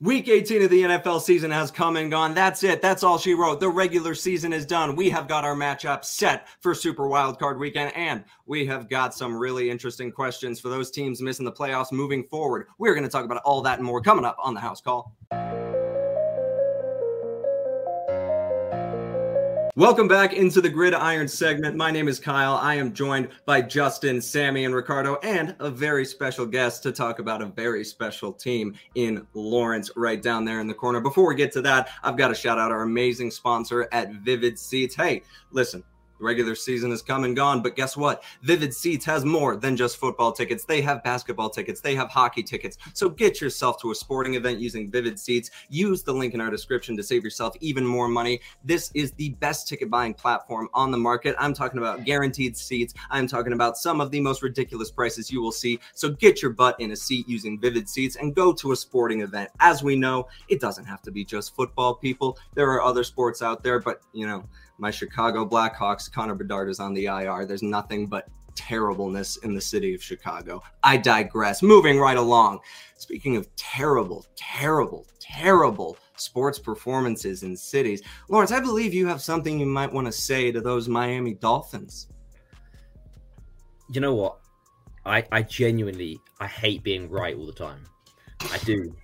Week 18 of the NFL season has come and gone. That's it. That's all she wrote. The regular season is done. We have got our matchup set for Super Wildcard Weekend, and we have got some really interesting questions for those teams missing the playoffs moving forward. We're going to talk about all that and more coming up on the House Call. Welcome back into the Gridiron segment. My name is Kyle. I am joined by Justin, Sammy, and Ricardo, and a very special guest to talk about a very special team in Lawrence right down there in the corner. Before we get to that, I've got to shout out our amazing sponsor at Vivid Seats. Hey, listen. Regular season has come and gone, but guess what? Vivid Seats has more than just football tickets. They have basketball tickets. They have hockey tickets. So get yourself to a sporting event using Vivid Seats. Use the link in our description to save yourself even more money. This is the best ticket buying platform on the market. I'm talking about guaranteed seats. I'm talking about some of the most ridiculous prices you will see. So get your butt in a seat using Vivid Seats and go to a sporting event. As we know, it doesn't have to be just football, people. There are other sports out there, but you know, my Chicago Blackhawks, Connor Bedard is on the IR. There's nothing but terribleness in the city of Chicago. I digress. Moving right along. Speaking of terrible sports performances in cities, Lawrence, I believe you have something you might want to say to those Miami Dolphins. You know what? I genuinely, I hate being right all the time. I do.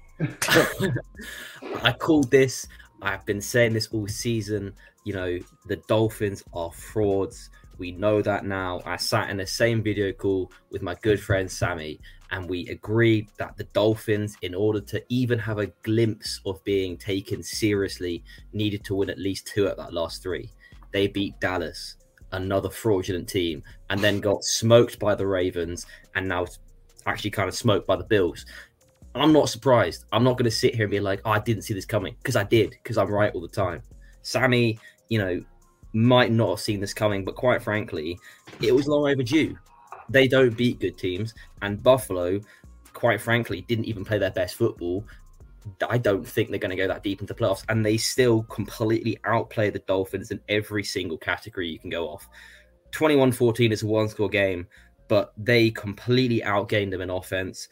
I called this. I've been saying this all season. You know, the Dolphins are frauds. We know that now. I sat in the same video call with my good friend Sammy, and we agreed that the Dolphins, in order to even have a glimpse of being taken seriously, needed to win at least two out of that last three. They beat Dallas, another fraudulent team, and then got smoked by the Ravens, and now actually kind of smoked by the Bills. I'm not surprised. I'm not going to sit here and be like, oh, I didn't see this coming, because I did, because I'm right all the time. Sammy, you know, might not have seen this coming, but quite frankly, it was long overdue. They don't beat good teams, and Buffalo, quite frankly, didn't even play their best football. I don't think they're going to go that deep into playoffs, and they still completely outplay the Dolphins in every single category you can go off. 21-14 is a one-score game, but they completely outgained them in offense.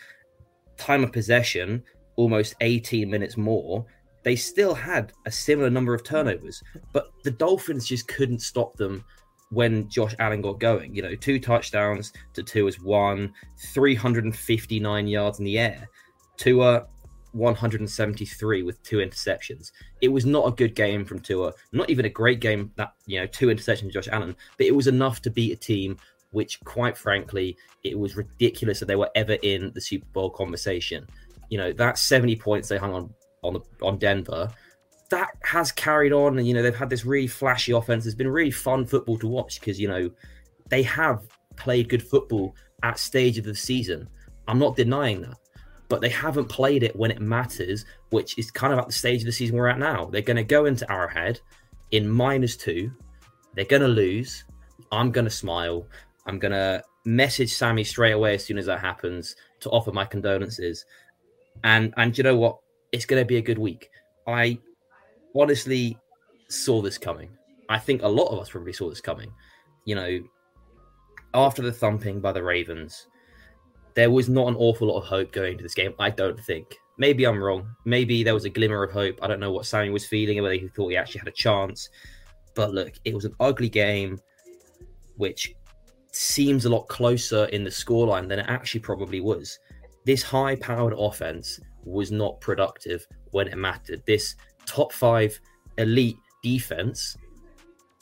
Time of possession, almost 18 minutes more. They still had a similar number of turnovers, but the Dolphins just couldn't stop them when Josh Allen got going. You know, 2 touchdowns to 2 is 1, 359 yards in the air, Tua 173 with 2 interceptions. It was not a good game from Tua, not even a great game that, you know, 2 interceptions to Josh Allen, but it was enough to beat a team which, quite frankly, it was ridiculous that they were ever in the Super Bowl conversation. You know, that 70 points they hung on Denver, that has carried on. And, you know, they've had this really flashy offense. It's been really fun football to watch because, you know, they have played good football at stage of the season. I'm not denying that, but they haven't played it when it matters, which is kind of at the stage of the season we're at now. They're going to go into Arrowhead in -2. They're going to lose. I'm going to smile. I'm going to message Sammy straight away as soon as that happens to offer my condolences. And you know what? It's going to be a good week. I honestly saw this coming. I think a lot of us probably saw this coming. You know, after the thumping by the Ravens, there was not an awful lot of hope going into this game, I don't think. Maybe I'm wrong. Maybe there was a glimmer of hope. I don't know what Sammy was feeling and whether he thought he actually had a chance. But look, it was an ugly game, which seems a lot closer in the scoreline than it actually probably was. This high-powered offense was not productive when it mattered. This top 5 elite defense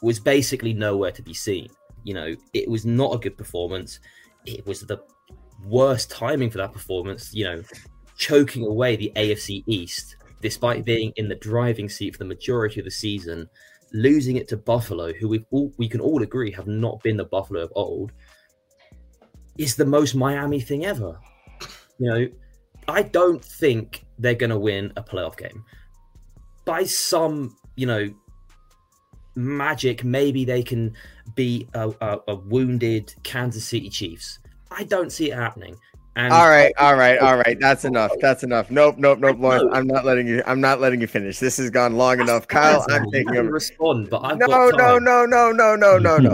was basically nowhere to be seen. You know, it was not a good performance. It was the worst timing for that performance, you know, choking away the AFC East, despite being in the driving seat for the majority of the season, losing it to Buffalo, who we can all agree have not been the Buffalo of old, is the most Miami thing ever. You know, I don't think they're going to win a playoff game. By some, you know, magic, maybe they can be a wounded Kansas City Chiefs. I don't see it happening. And all right. That's enough. Nope. Lawrence, I'm not letting you finish. This has gone long enough. Kyle, I'm taking over. Respond, but no.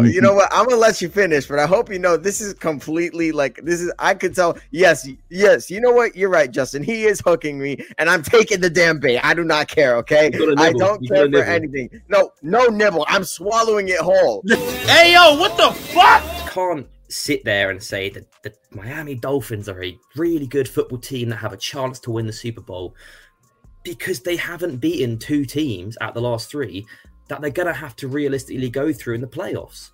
You know what? I'm going to let you finish, but I hope you know this is completely like this is, I could tell. Yes. You know what? You're right, Justin. He is hooking me and I'm taking the damn bait. I do not care. Okay. I don't care for anything. No nibble. I'm swallowing it whole. Hey, yo, what the fuck? Can't sit there and say that the Miami Dolphins are a really good football team that have a chance to win the Super Bowl because they haven't beaten two teams out of the last three that they're going to have to realistically go through in the playoffs.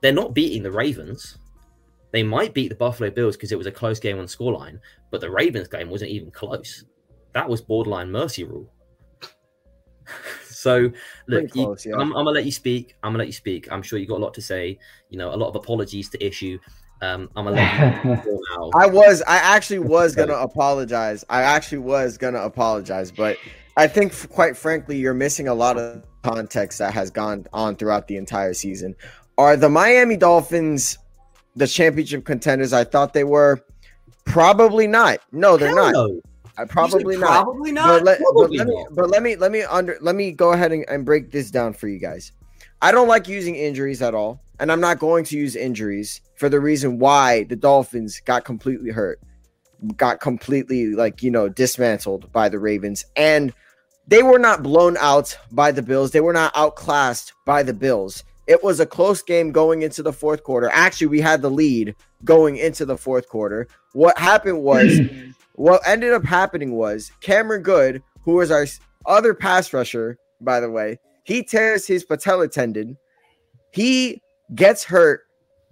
They're not beating the Ravens. They might beat the Buffalo Bills because it was a close game on the scoreline, but the Ravens game wasn't even close. That was borderline mercy rule. So, look, close, yeah. I'm going to let you speak. I'm sure you've got a lot to say. You know, a lot of apologies to issue. I'm going to let you go now. I actually was going to apologize. But I think, quite frankly, you're missing a lot of context that has gone on throughout the entire season. Are the Miami Dolphins the championship contenders I thought they were? Probably not. No, they're not. No. Probably not. But let me go ahead and break this down for you guys. I don't like using injuries at all, and I'm not going to use injuries for the reason why the Dolphins got completely hurt, got completely dismantled by the Ravens, and they were not blown out by the Bills. They were not outclassed by the Bills. It was a close game going into the fourth quarter. Actually, we had the lead going into the fourth quarter. What ended up happening was Cameron Good, who was our other pass rusher, by the way, he tears his patella tendon. He gets hurt,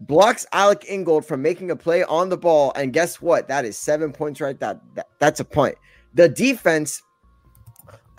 blocks Alec Ingold from making a play on the ball, and guess what? That is 7 points right there. That's a point. The defense,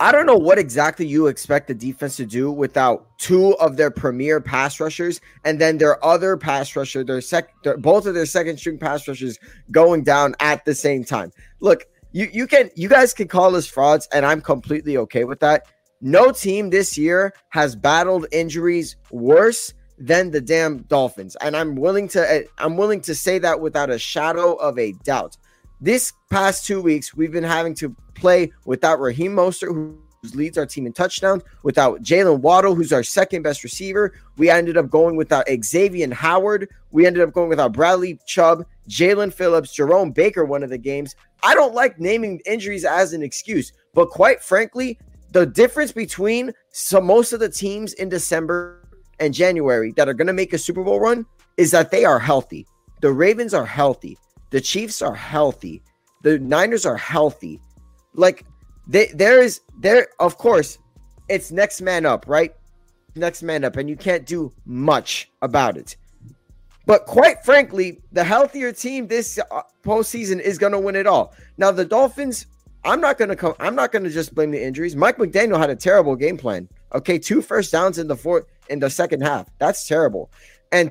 I don't know what exactly you expect the defense to do without two of their premier pass rushers and then their other pass rusher, both of their second string pass rushers going down at the same time. Look, you guys can call us frauds, and I'm completely okay with that. No team this year has battled injuries worse than the damn Dolphins, and I'm willing to say that without a shadow of a doubt. This past 2 weeks, we've been having to play without Raheem Mostert, who leads our team in touchdowns, without Jalen Waddle, who's our second best receiver. We ended up going without Xavier Howard. We ended up going without Bradley Chubb, Jalen Phillips, Jerome Baker one of the games. I don't like naming injuries as an excuse, but quite frankly, the difference between most of the teams in December and January that are going to make a Super Bowl run is that they are healthy. The Ravens are healthy. The Chiefs are healthy. The Niners are healthy. Of course, it's next man up, right? Next man up, and you can't do much about it. But quite frankly, the healthier team this postseason is going to win it all. Now, the Dolphins, I'm not going to just blame the injuries. Mike McDaniel had a terrible game plan. Okay, 2 first downs in the second half. That's terrible. And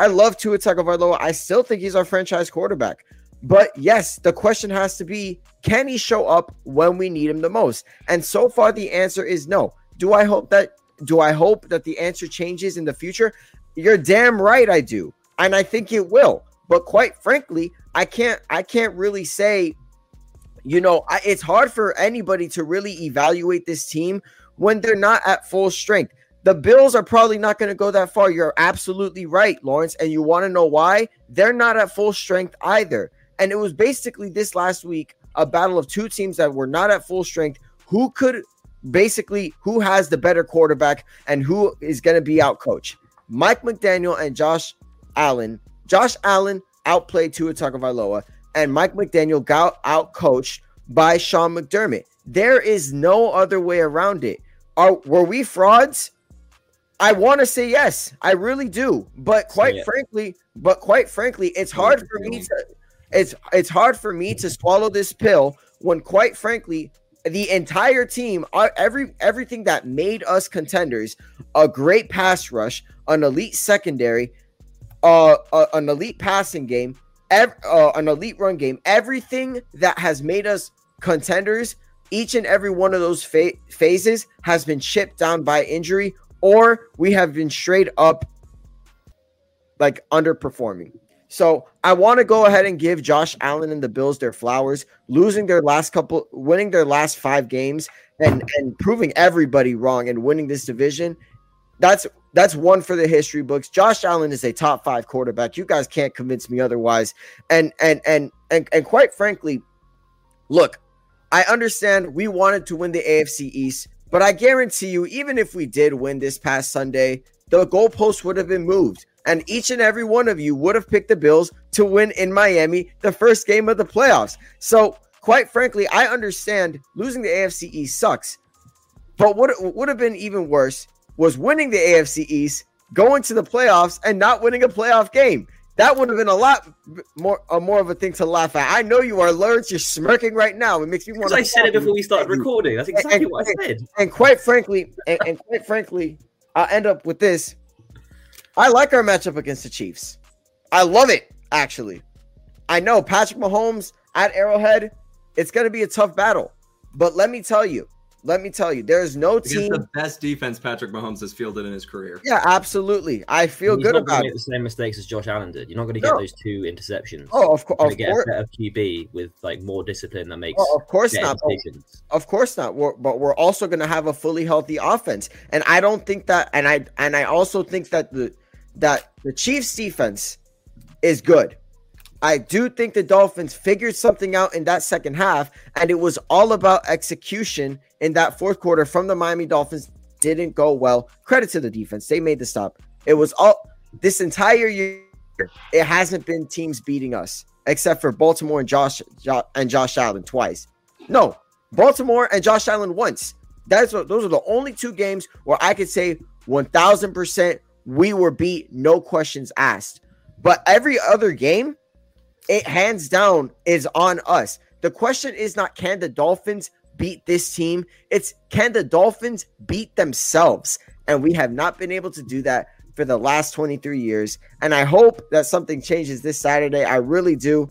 I love Tua Tagovailoa. I still think he's our franchise quarterback. But yes, the question has to be, can he show up when we need him the most? And so far, the answer is no. Do I hope that the answer changes in the future? You're damn right I do. And I think it will. But quite frankly, I can't really say, it's hard for anybody to really evaluate this team when they're not at full strength. The Bills are probably not going to go that far. You're absolutely right, Lawrence. And you want to know why? They're not at full strength either. And it was basically this last week, a battle of two teams that were not at full strength. Who has the better quarterback and who is going to be outcoached? Mike McDaniel and Josh Allen. Josh Allen outplayed Tua Tagovailoa, and Mike McDaniel got outcoached by Sean McDermott. There is no other way around it. Were we frauds? I want to say yes, I really do, but quite frankly, it's hard for me to swallow this pill when, quite frankly, the entire team, everything that made us contenders, a great pass rush, an elite secondary, an elite passing game, an elite run game, everything that has made us contenders, each and every one of those phases has been chipped down by injury. Or we have been straight up underperforming. So I want to go ahead and give Josh Allen and the Bills their flowers, losing their last couple, winning their last five games, and proving everybody wrong and winning this division. That's one for the history books. Josh Allen is a top five quarterback. You guys can't convince me otherwise. And quite frankly, look, I understand we wanted to win the AFC East, but I guarantee you, even if we did win this past Sunday, the goalposts would have been moved. And each and every one of you would have picked the Bills to win in Miami the first game of the playoffs. So, quite frankly, I understand losing the AFC East sucks. But what would have been even worse was winning the AFC East, going to the playoffs, and not winning a playoff game. That would have been a lot more of a thing to laugh at. I know you are, Lawrence. You're smirking right now. It makes me want to. I said it before we started recording. That's exactly what I said. And quite frankly, I'll end up with this. I like our matchup against the Chiefs. I love it, actually. I know Patrick Mahomes at Arrowhead, it's going to be a tough battle. But let me tell you, there is no team. It's the best defense Patrick Mahomes has fielded in his career. Yeah, absolutely. I feel good about it. The same mistakes as Josh Allen did. You're not going to get those two interceptions. Oh, of course. Get a better QB with like more discipline that makes. Oh, of course not. Of course not. But we're also going to have a fully healthy offense, and I don't think that. And I also think that the Chiefs' defense is good. I do think the Dolphins figured something out in that second half, and it was all about execution in that fourth quarter from the Miami Dolphins. Didn't go well. Credit to the defense. They made the stop. It was all this entire year. It hasn't been teams beating us except for Baltimore and Josh Allen twice. No, Baltimore and Josh Allen once. Those are the only two games where I could say 1,000% we were beat, no questions asked. But every other game, it hands down is on us. The question is not, can the Dolphins beat this team? It's, can the Dolphins beat themselves? And we have not been able to do that for the last 23 years. And I hope that something changes this Saturday. I really do.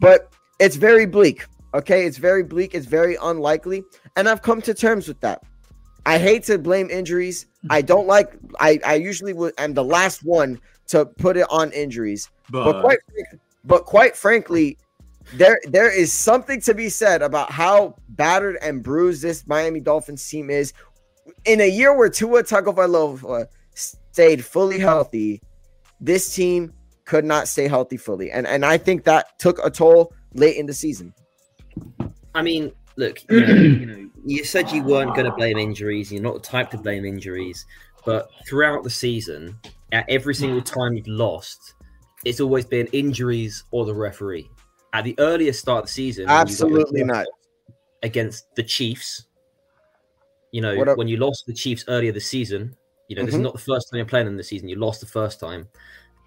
But it's very bleak. Okay. It's very bleak. It's very unlikely. And I've come to terms with that. I hate to blame injuries. I usually am the last one to put it on injuries. But quite frankly, there is something to be said about how battered and bruised this Miami Dolphins team is. In a year where Tua Tagovailoa stayed fully healthy, this team could not stay healthy fully. And I think that took a toll late in the season. I mean, look, you said you weren't going to blame injuries. You're not the type to blame injuries. But throughout the season, at every single time you've lost, it's always been injuries or the referee. At the earliest start of the season, absolutely not against the Chiefs. You know, when you lost the Chiefs earlier this season, you know, this is not the first time you're playing them this season. You lost the first time.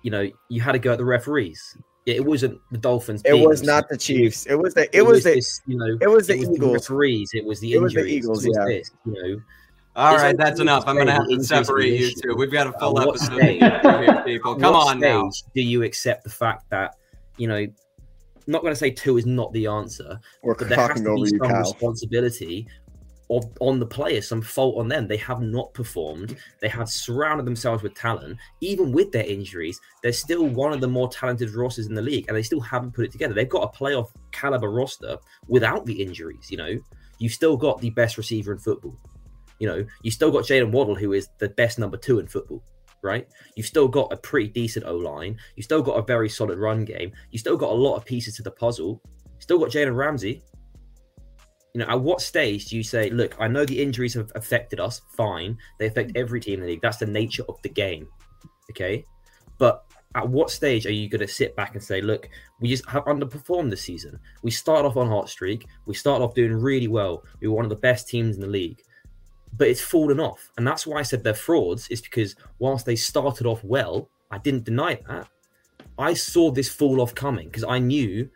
You know, you had to go at the referees. It wasn't the Dolphins. It was not the Chiefs. It was the Eagles. Referees. It was the injuries. It was the Eagles. It was this, you know. All right, that's enough. I'm going to have to separate you two. We've got a full episode here, people. Come on now. Do you accept the fact that, you know, I'm not going to say two is not the answer, but there has to be some responsibility on the players, some fault on them. They have not performed. They have surrounded themselves with talent. Even with their injuries, they're still one of the more talented rosters in the league, and they still haven't put it together. They've got a playoff caliber roster without the injuries, you know. You've still got the best receiver in football. You know, you still got Jalen Waddle, who is the best number two in football, right? You've still got a pretty decent O-line. You've still got a very solid run game. You've still got a lot of pieces to the puzzle. Still got Jalen Ramsey. You know, at what stage do you say, look, I know the injuries have affected us. Fine. They affect every team in the league. That's the nature of the game. Okay. But at what stage are you going to sit back and say, look, we just have underperformed this season. We started off on a hot streak. We started off doing really well. We were one of the best teams in the league. But it's fallen off. And that's why I said they're frauds, is because whilst they started off well, I didn't deny that. I saw this fall off coming because I knew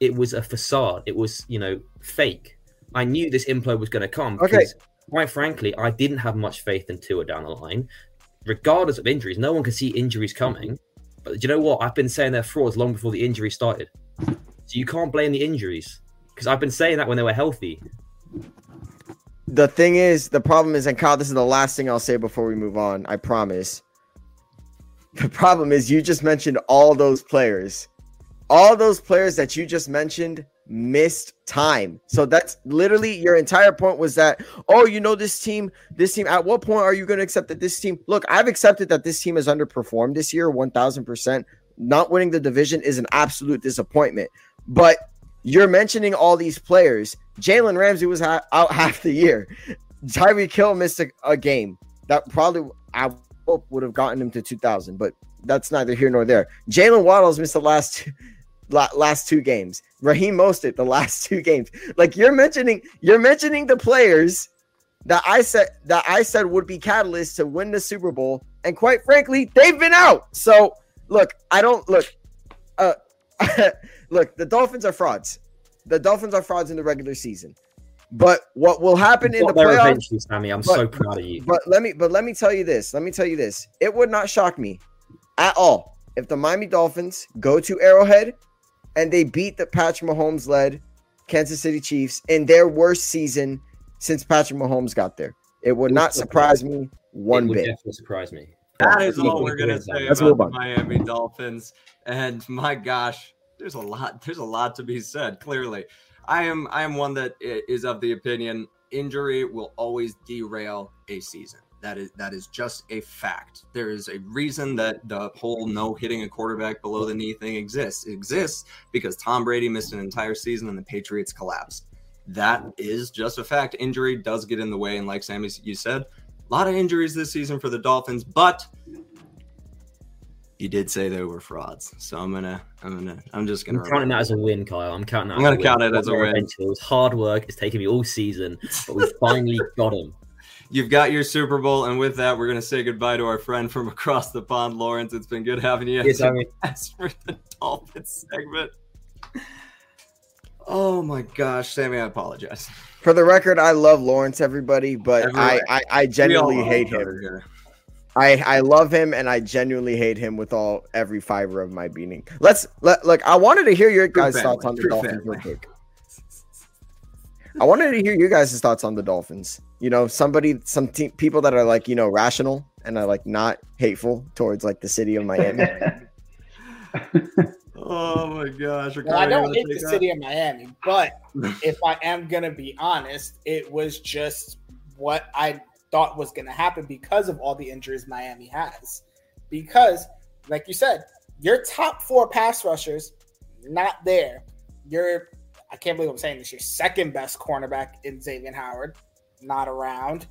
it was a facade. It was, you know, fake. I knew this implode was going to come because, quite frankly, I didn't have much faith in Tua down the line. Regardless of injuries, no one can see injuries coming. But do you know what? I've been saying they're frauds long before the injury started. So you can't blame the injuries because I've been saying that when they were healthy. The thing is, the problem is, and Kyle, this is the last thing I'll say before we move on, I promise. The problem is you just mentioned all those players. All those players that you just mentioned missed time. So that's literally your entire point was that, oh, you know, this team, at what point are you going to accept that this team? Look, I've accepted that this team has underperformed this year 1,000%. Not winning the division is an absolute disappointment. But you're mentioning all these players. Jalen Ramsey was out half the year. Tyreek Hill missed a game that probably I hope would have gotten him to 2,000, but that's neither here nor there. Jalen Waddle's missed the last two games. Raheem Mostert the last two games. Like you're mentioning the players that I said would be catalysts to win the Super Bowl, and quite frankly, they've been out. So look, look, the Dolphins are frauds. The Dolphins are frauds in the regular season. But what will happen in the playoffs? Sammy, I'm so proud of you. But let me tell you this. It would not shock me at all if the Miami Dolphins go to Arrowhead and they beat the Patrick Mahomes-led Kansas City Chiefs in their worst season since Patrick Mahomes got there. It would not surprise me one bit. It would definitely surprise me. That is all we're going to say about the Miami Dolphins. And my gosh, there's a lot to be said, clearly. I am one that is of the opinion injury will always derail a season. That is just a fact. There is a reason that the whole no hitting a quarterback below the knee thing exists. It exists because Tom Brady missed an entire season and the Patriots collapsed. That is just a fact. Injury does get in the way. And like Sammy, you said, a lot of injuries this season for the Dolphins, but you did say they were frauds, so I'm just gonna. I'm counting that as a win, Kyle. I'm gonna count it as a win. It was hard work. It's taken me all season, but we finally got him. You've got your Super Bowl, and with that, we're gonna say goodbye to our friend from across the pond, Lawrence. It's been good having you. Yes, as for the Dolphins segment. Oh my gosh, Sammy, I apologize. For the record, I love Lawrence, everybody, but I genuinely hate him. Here. I love him and I genuinely hate him with every fiber of my being. Look, I wanted to hear your guys' thoughts on the Dolphins real quick. I wanted to hear you guys' thoughts on the Dolphins. You know, people that are like, you know, rational and are like not hateful towards like the city of Miami. Oh my gosh. Well, I don't hate the city of Miami, but if I am going to be honest, it was just what I thought was going to happen because of all the injuries Miami has. Because, like you said, your top four pass rushers, not there. I can't believe I'm saying this, your second best cornerback in Xavier Howard, not around.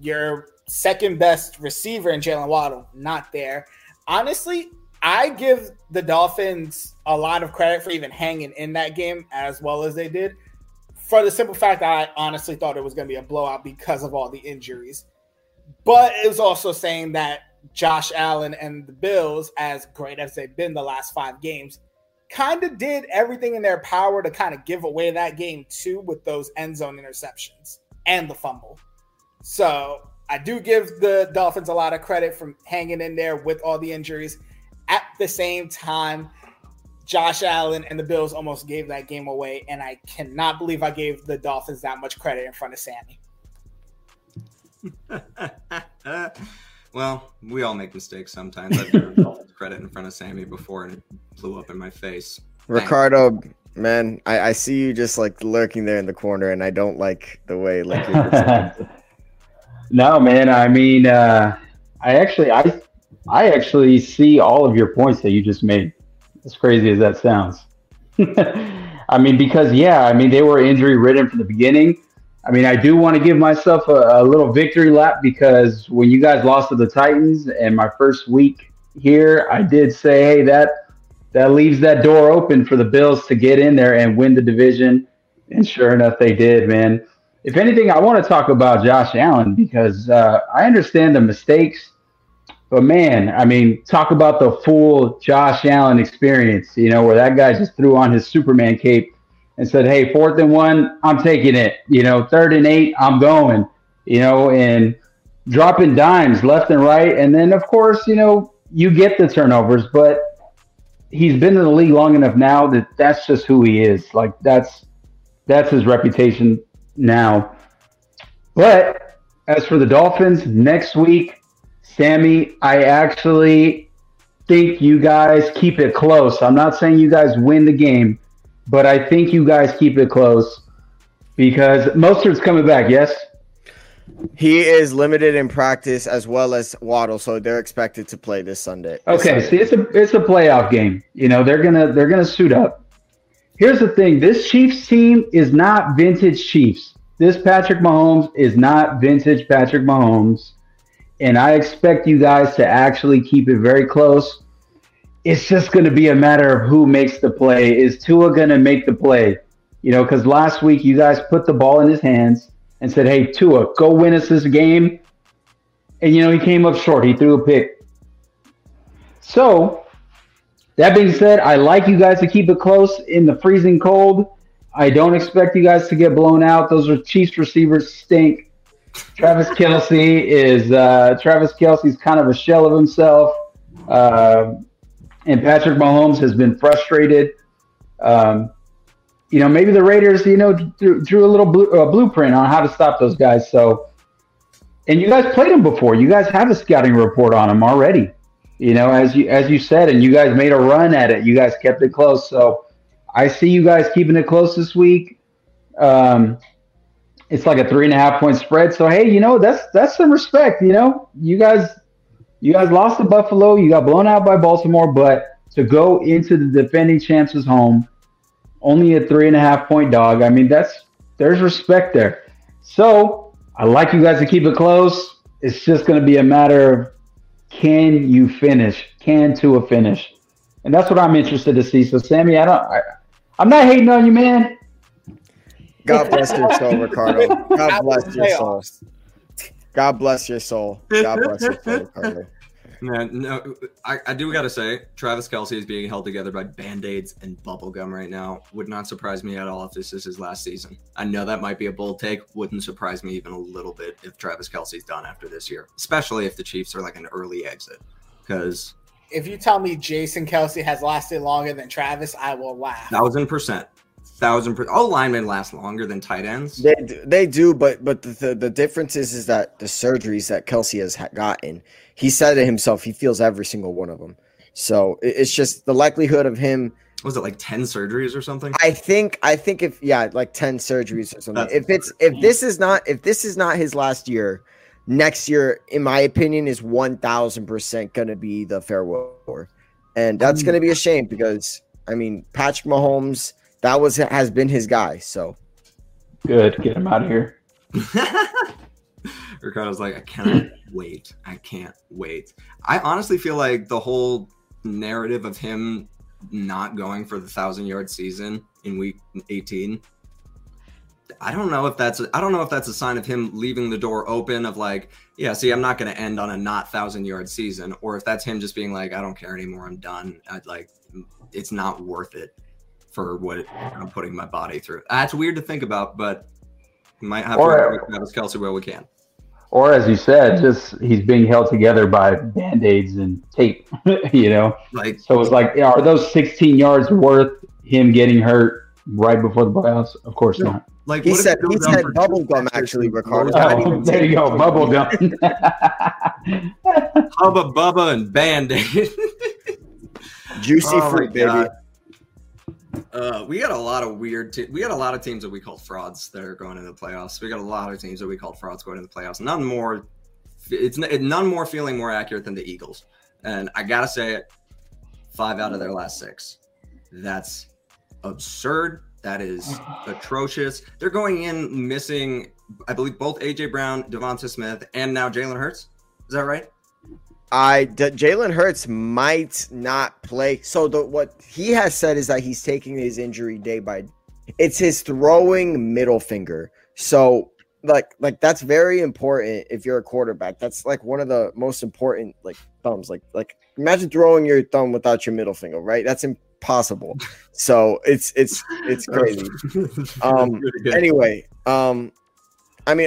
Your second best receiver in Jalen Waddle, not there. Honestly, I give the Dolphins a lot of credit for even hanging in that game as well as they did. For the simple fact that I honestly thought it was going to be a blowout because of all the injuries. But it was also saying that Josh Allen and the Bills, as great as they've been the last five games, kind of did everything in their power to kind of give away that game too with those end zone interceptions and the fumble. So I do give the Dolphins a lot of credit for hanging in there with all the injuries. At the same time, Josh Allen and the Bills almost gave that game away, and I cannot believe I gave the Dolphins that much credit in front of Sammy. Well, we all make mistakes sometimes. I've given Dolphins credit in front of Sammy before, and it blew up in my face. Ricardo, man, I see you just like lurking there in the corner, and I don't like the way like. No, man. I mean, I actually see all of your points that you just made. As crazy as that sounds. I mean, because, yeah, I mean, they were injury-ridden from the beginning. I mean, I do want to give myself a little victory lap because when you guys lost to the Titans and my first week here, I did say, hey, that leaves that door open for the Bills to get in there and win the division. And sure enough, they did, man. If anything, I want to talk about Josh Allen because I understand the mistakes. But, man, I mean, talk about the full Josh Allen experience, you know, where that guy just threw on his Superman cape and said, hey, 4th and 1, I'm taking it. You know, 3rd and 8, I'm going, you know, and dropping dimes left and right. And then, of course, you know, you get the turnovers, but he's been in the league long enough now that that's just who he is. Like, that's his reputation now. But as for the Dolphins, next week, Sammy, I actually think you guys keep it close. I'm not saying you guys win the game, but I think you guys keep it close because Mostert's coming back, yes? He is limited in practice as well as Waddle, so they're expected to play this Sunday. Okay, see, it's a playoff game. You know, they're gonna suit up. Here's the thing: this Chiefs team is not vintage Chiefs. This Patrick Mahomes is not vintage Patrick Mahomes, and I expect you guys to actually keep it very close. It's just going to be a matter of who makes the play. Is Tua going to make the play? You know, because last week you guys put the ball in his hands and said, hey, Tua, go win us this game. And, you know, he came up short. He threw a pick. So, that being said, I like you guys to keep it close in the freezing cold. I don't expect you guys to get blown out. Those are Chiefs receivers stink. Travis Kelce's kind of a shell of himself. And Patrick Mahomes has been frustrated. You know, maybe the Raiders, you know, drew a little blueprint on how to stop those guys. So, and you guys played them before. You guys have a scouting report on them already. You know, as you said, and you guys made a run at it. You guys kept it close. So, I see you guys keeping it close this week. It's like a 3.5-point spread. So, hey, you know, that's some respect. You know, you guys lost to Buffalo. You got blown out by Baltimore, but to go into the defending champs' home. Only a 3.5-point dog. I mean, there's respect there. So I like you guys to keep it close. It's just going to be a matter of can you finish? Can Tua finish? And that's what I'm interested to see. So Sammy, I'm not hating on you, man. God bless your soul, Ricardo. God bless your soul. God bless your soul. God bless your soul, Ricardo. Man, no, I do gotta say, Travis Kelce is being held together by Band-Aids and bubblegum right now. Would not surprise me at all if this is his last season. I know that might be a bold take. Wouldn't surprise me even a little bit if Travis Kelce's done after this year, especially if the Chiefs are like an early exit. Because if you tell me Jason Kelce has lasted longer than Travis, I will laugh. 1,000%. 1,000%. All linemen last longer than tight ends. They do, but the difference is that the surgeries that Kelce has gotten, he said it himself, he feels every single one of them. So it's just the likelihood of him. Was it like 10 surgeries or something? I think if, yeah, like 10 surgeries or something. If this is not his last year, next year, in my opinion, is 1,000% going to be the farewell tour, and that's going to be a shame because I mean Patrick Mahomes. That has been his guy, so. Good, get him out of here. Ricardo's like, I cannot wait. I can't wait. I honestly feel like the whole narrative of him not going for the 1,000-yard season in week 18, I don't know if that's a sign of him leaving the door open of like, yeah, see, I'm not going to end on a not 1,000-yard season, or if that's him just being like, I don't care anymore, I'm done. It's not worth it. For what I'm putting my body through. That's weird to think about, but we might have to make Travis Kelce where we can. Or as you said, just he's being held together by Band-Aids and tape, you know? Like, so it's like, are those 16 yards worth him getting hurt right before the playoffs? Of course not. Like he said bubblegum, actually, Ricardo. Oh, there you go, bubblegum. Hubba Bubba and Band-Aid. Juicy fruit, baby. God. We got a lot of we got a lot of teams that we call frauds that are going into the playoffs. We got a lot of teams that we called frauds going into the playoffs. None more feeling more accurate than the Eagles. And I gotta say it, 5 out of their last 6. That's absurd. That is atrocious. They're going in missing, I believe, both AJ Brown, Devonta Smith, and now Jalen Hurts. Is that right? Jalen Hurts might not play. So what he has said is that he's taking his injury day by day. It's his throwing middle finger. So like that's very important if you're a quarterback. That's like one of the most important like thumbs. Like imagine throwing your thumb without your middle finger, right? That's impossible. So it's crazy. Anyway, I mean,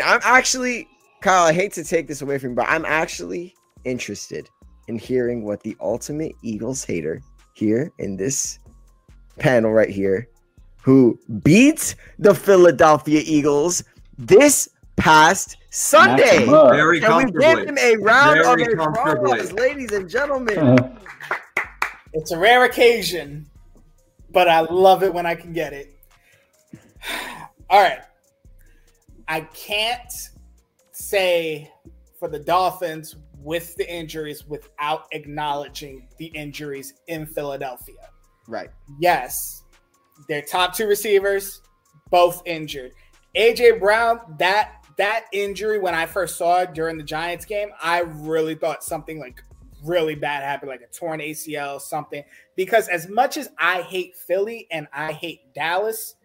I'm actually, Kyle, I hate to take this away from you, but I'm actually interested in hearing what the ultimate Eagles hater here in this panel right here, who beats the Philadelphia Eagles this past Sunday. Very and we give him a round of applause, ladies and gentlemen. It's a rare occasion, but I love it when I can get it. All right. I can't say for the Dolphins with the injuries without acknowledging the injuries in Philadelphia. Right. Yes. Their top two receivers, both injured. AJ Brown, that injury, when I first saw it during the Giants game, I really thought something like really bad happened, like a torn ACL, something. Because as much as I hate Philly and I hate Dallas,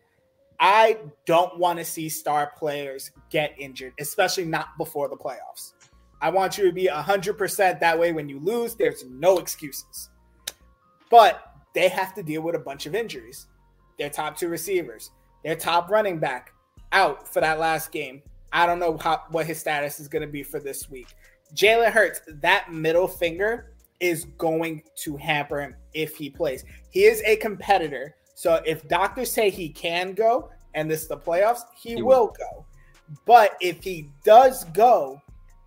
I don't want to see star players get injured, especially not before the playoffs. I want you to be 100%. That way, when you lose, there's no excuses. But they have to deal with a bunch of injuries. Their top two receivers, their top running back out for that last game. I don't know what his status is going to be for this week. Jalen Hurts, that middle finger is going to hamper him if he plays. He is a competitor. So if doctors say he can go, and this is the playoffs, he will go. But if he does go,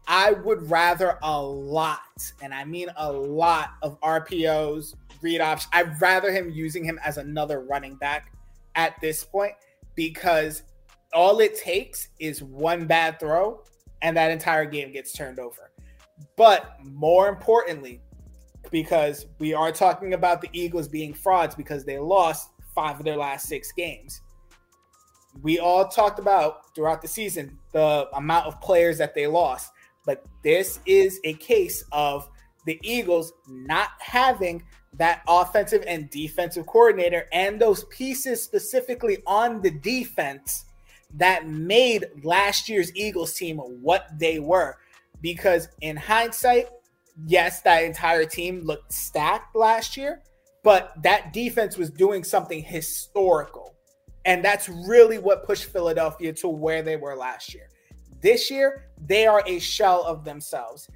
I would rather a lot, and I mean a lot, of RPOs, read options. I'd rather him using him as another running back at this point, because all it takes is one bad throw and that entire game gets turned over. But more importantly, because we are talking about the Eagles being frauds because they lost 5 of their last 6 games. We all talked about throughout the season the amount of players that they lost. But this is a case of the Eagles not having that offensive and defensive coordinator and those pieces specifically on the defense that made last year's Eagles team what they were. Because in hindsight, yes, that entire team looked stacked last year, but that defense was doing something historical. And that's really what pushed Philadelphia to where they were last year. This year, they are a shell of themselves.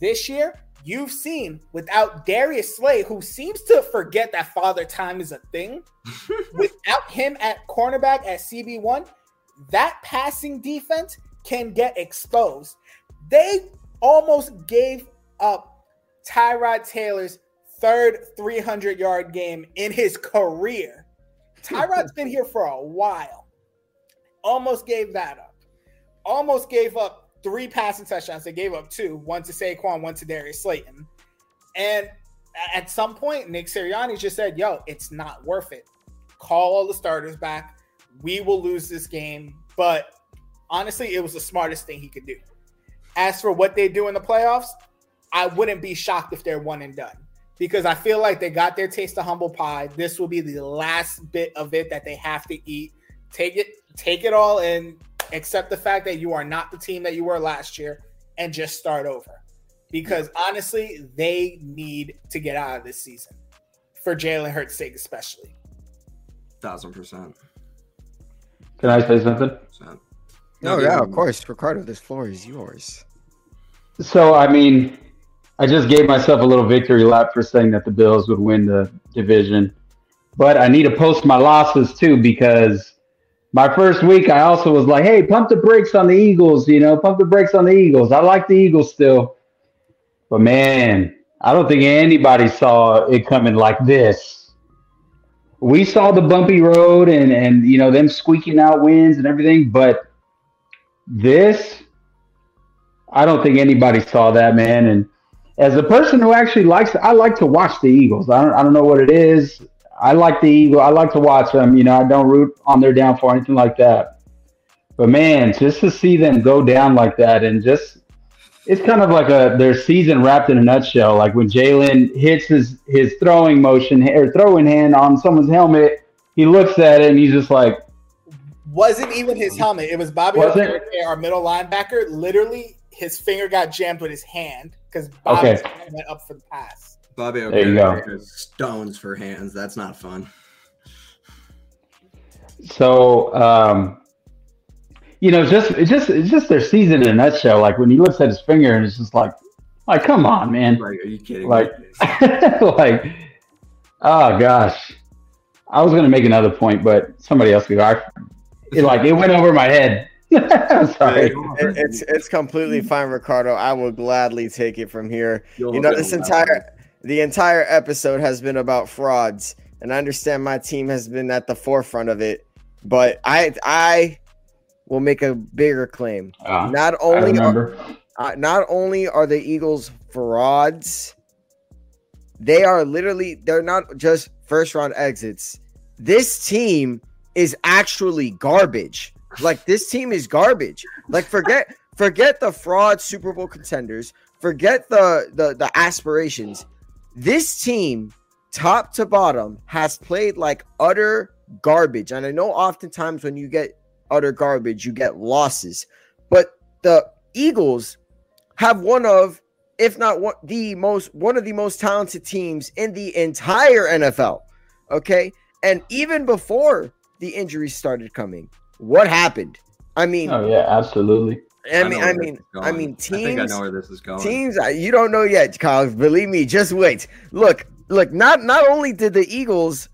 This year, you've seen without Darius Slay, who seems to forget that father time is a thing, without him at cornerback at CB1, that passing defense can get exposed. They almost gave up Tyrod Taylor's third 300-yard game in his career. Tyrod's been here for a while. Almost gave that up. Almost gave up 3 passing touchdowns. They gave up 2, one to Saquon, one to Darius Slayton. And at some point, Nick Sirianni just said, yo, it's not worth it. Call all the starters back. We will lose this game. But honestly, it was the smartest thing he could do. As for what they do in the playoffs, I wouldn't be shocked if they're 1 and done. Because I feel like they got their taste of humble pie. This will be the last bit of it that they have to eat. Take it all in. Accept the fact that you are not the team that you were last year and just start over. Because honestly, they need to get out of this season for Jalen Hurts' sake, especially. 1,000%. Can I say something? No, yeah, of course. Ricardo, this floor is yours. So, I mean, I just gave myself a little victory lap for saying that the Bills would win the division. But I need to post my losses too, because my first week, I also was like, hey, pump the brakes on the Eagles, pump the brakes on the Eagles. I like the Eagles still. But, man, I don't think anybody saw it coming like this. We saw the bumpy road and them squeaking out wins and everything. But this, I don't think anybody saw that, man. And as a person who actually I like to watch the Eagles. I don't know what it is. I like the Eagles. I like to watch them. I don't root on their downfall or anything like that. But, man, just to see them go down like that and just – it's kind of like their season wrapped in a nutshell. Like when Jalen hits his throwing motion or throwing hand on someone's helmet, he looks at it and he's just like – Wasn't even his helmet. It was Bobby Okereke, our middle linebacker. Literally, his finger got jammed with his hand because Bobby's hand went up for the pass. Bobby Okereke stones for hands. That's not fun. So, it's just their season in a nutshell. Like when he looks at his finger and it's just like, come on, man. Like, are you kidding? Like, oh gosh, I was gonna make another point, but somebody else could. It went over my head. I'm sorry. It's completely fine, Ricardo. I will gladly take it from here. You'll this entire. The entire episode has been about frauds, and I understand my team has been at the forefront of it, but I will make a bigger claim. Not only are the Eagles frauds, they are literally, they're not just first round exits. This team is actually garbage. Like, this team is garbage. Like, forget the fraud Super Bowl contenders. Forget the aspirations. This team, top to bottom, has played like utter garbage. And I know oftentimes when you get utter garbage, you get losses. But the Eagles have one of, if not one of the most talented teams in the entire NFL. Okay. And even before the injuries started coming, what happened? I mean, oh yeah, absolutely. I mean, teams. I think I know where this is going. Teams, you don't know yet, Kyle. Believe me, just wait. Look. Not only did the Eagles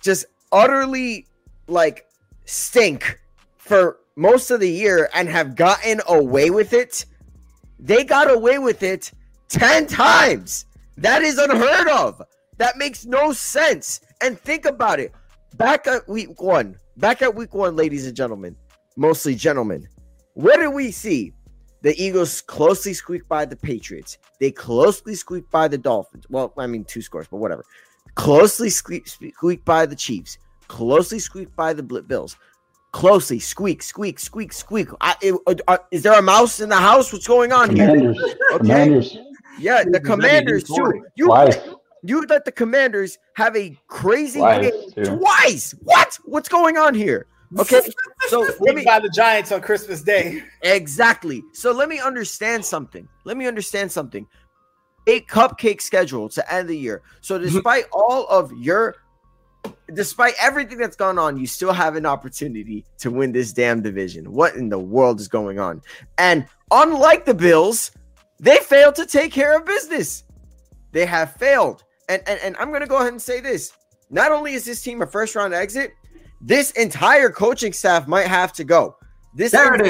just utterly like stink for most of the year and have gotten away with it, they got away with it 10 times. That is unheard of. That makes no sense. And think about it. Back at week one, ladies and gentlemen, mostly gentlemen. What did we see? The Eagles closely squeaked by the Patriots. They closely squeaked by the Dolphins. Well, I mean, 2 scores, but whatever. Closely squeaked by the Chiefs. Closely squeaked by the Bills. Closely squeak. Is there a mouse in the house? What's going on here? Okay. Commanders. Yeah, the Commanders too. You let the Commanders have a crazy game twice. What's going on here? Okay, so let me buy the Giants on Christmas Day. Exactly. So let me understand something. A cupcake schedule to end the year. So despite despite everything that's gone on, you still have an opportunity to win this damn division. What in the world is going on? And unlike the Bills, they failed to take care of business. They have failed. And I'm going to go ahead and say this. Not only is this team a first round exit, this entire coaching staff might have to go. That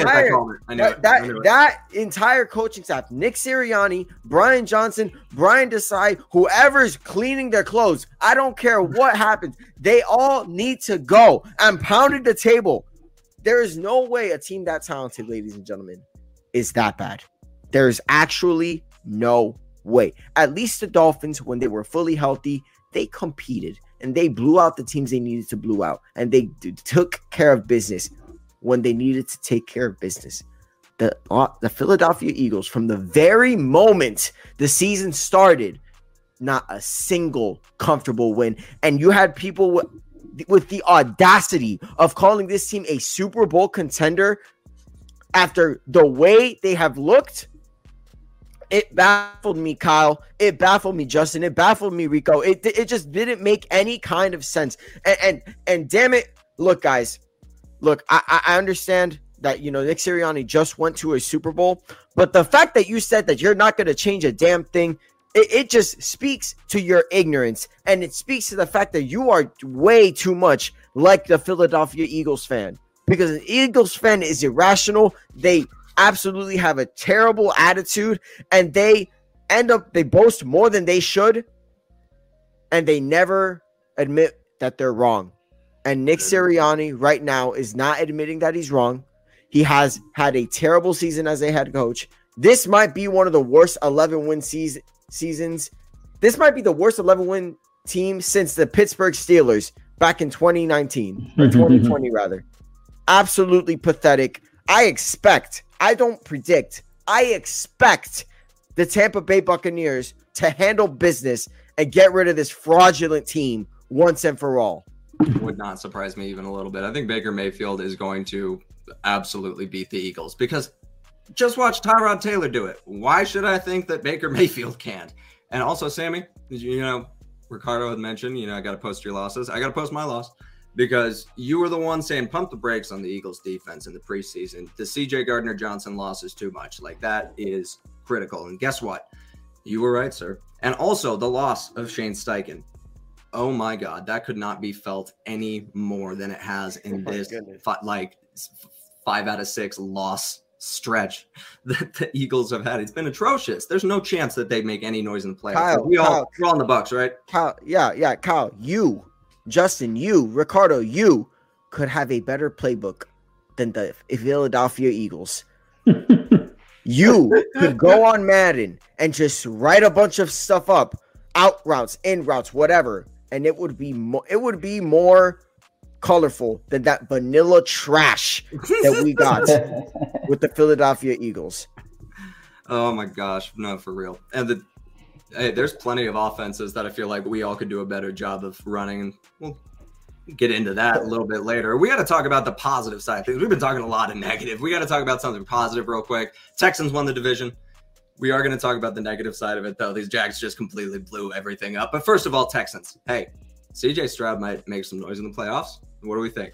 entire coaching staff, Nick Sirianni, Brian Johnson, Brian Desai, whoever's cleaning their clothes, I don't care what happens. They all need to go and pounded the table. There is no way a team that talented, ladies and gentlemen, is that bad. There is actually no way. At least the Dolphins, when they were fully healthy, they competed. And they blew out the teams they needed to blow out. And they took care of business when they needed to take care of business. The Philadelphia Eagles, from the very moment the season started, not a single comfortable win. And you had people with the audacity of calling this team a Super Bowl contender after the way they have looked. It baffled me, Kyle. It baffled me, Justin. It baffled me, Rico. It just didn't make any kind of sense. And damn it, look, guys. Look, I understand that, you know, Nick Sirianni just went to a Super Bowl. But the fact that you said that you're not going to change a damn thing, it just speaks to your ignorance. And it speaks to the fact that you are way too much like the Philadelphia Eagles fan. Because an Eagles fan is irrational. They absolutely have a terrible attitude, and they boast more than they should, and they never admit that they're wrong. And Nick Sirianni right now is not admitting that he's wrong. He has had a terrible season as a head coach. This might be one of the worst 11-win seasons. This might be the worst 11-win team since the Pittsburgh Steelers back in 2019 or 2020 rather. Absolutely pathetic. I expect the Tampa Bay Buccaneers to handle business and get rid of this fraudulent team once and for all. It would not surprise me even a little bit. I think Baker Mayfield is going to absolutely beat the Eagles because just watch Tyrod Taylor do it. Why should I think that Baker Mayfield can't? And also, Sammy, you know, Ricardo had mentioned, you know, I got to post your losses. I got to post my loss. Because you were the one saying pump the brakes on the Eagles defense in the preseason. The CJ Gardner-Johnson loss is too much. Like, that is critical. And guess what? You were right, sir. And also the loss of Shane Steichen. Oh my God, that could not be felt any more than it has in this 5 out of 6 loss stretch that the Eagles have had. It's been atrocious. There's no chance that they make any noise in the playoffs. Kyle, we're all on the Bucks, right? Kyle, yeah. Kyle, you, Justin, you, Ricardo, you could have a better playbook than the Philadelphia Eagles. You could go on Madden and just write a bunch of stuff up, out routes, in routes, whatever, and it would be more colorful than that vanilla trash that we got with the Philadelphia Eagles. Oh my gosh, no, for real. And there's plenty of offenses that I feel like we all could do a better job of running. We'll get into that a little bit later. We got to talk about the positive side of things. We've been talking a lot of negative. We got to talk about something positive real quick. Texans won the division. We are going to talk about the negative side of it, though. These Jags just completely blew everything up. But first of all, Texans. Hey, CJ Stroud might make some noise in the playoffs. What do we think?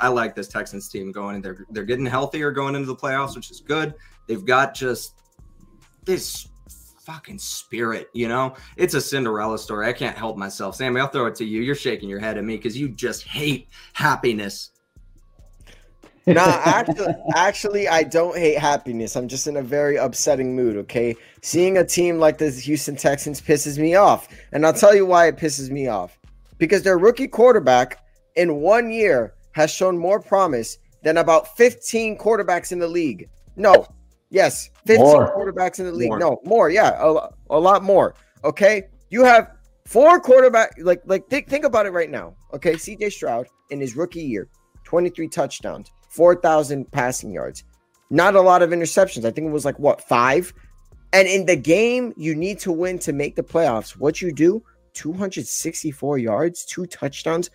I like this Texans team going in. They're getting healthier going into the playoffs, which is good. They've got just this fucking spirit, you know? It's a Cinderella story. I can't help myself. Sammy, I'll throw it to you. You're shaking your head at me because you just hate happiness. No, actually, I don't hate happiness. I'm just in a very upsetting mood, okay? Seeing a team like the Houston Texans pisses me off. And I'll tell you why it pisses me off. Because their rookie quarterback in 1 year has shown more promise than about 15 quarterbacks in the league. No. Yes, 15 quarterbacks in the league. No, more. Yeah, a lot more. Okay? You have four quarterbacks. Like think about it right now. Okay? CJ Stroud in his rookie year, 23 touchdowns, 4,000 passing yards. Not a lot of interceptions. I think it was like, what, five? And in the game you need to win to make the playoffs, what you do, 264 yards, two touchdowns,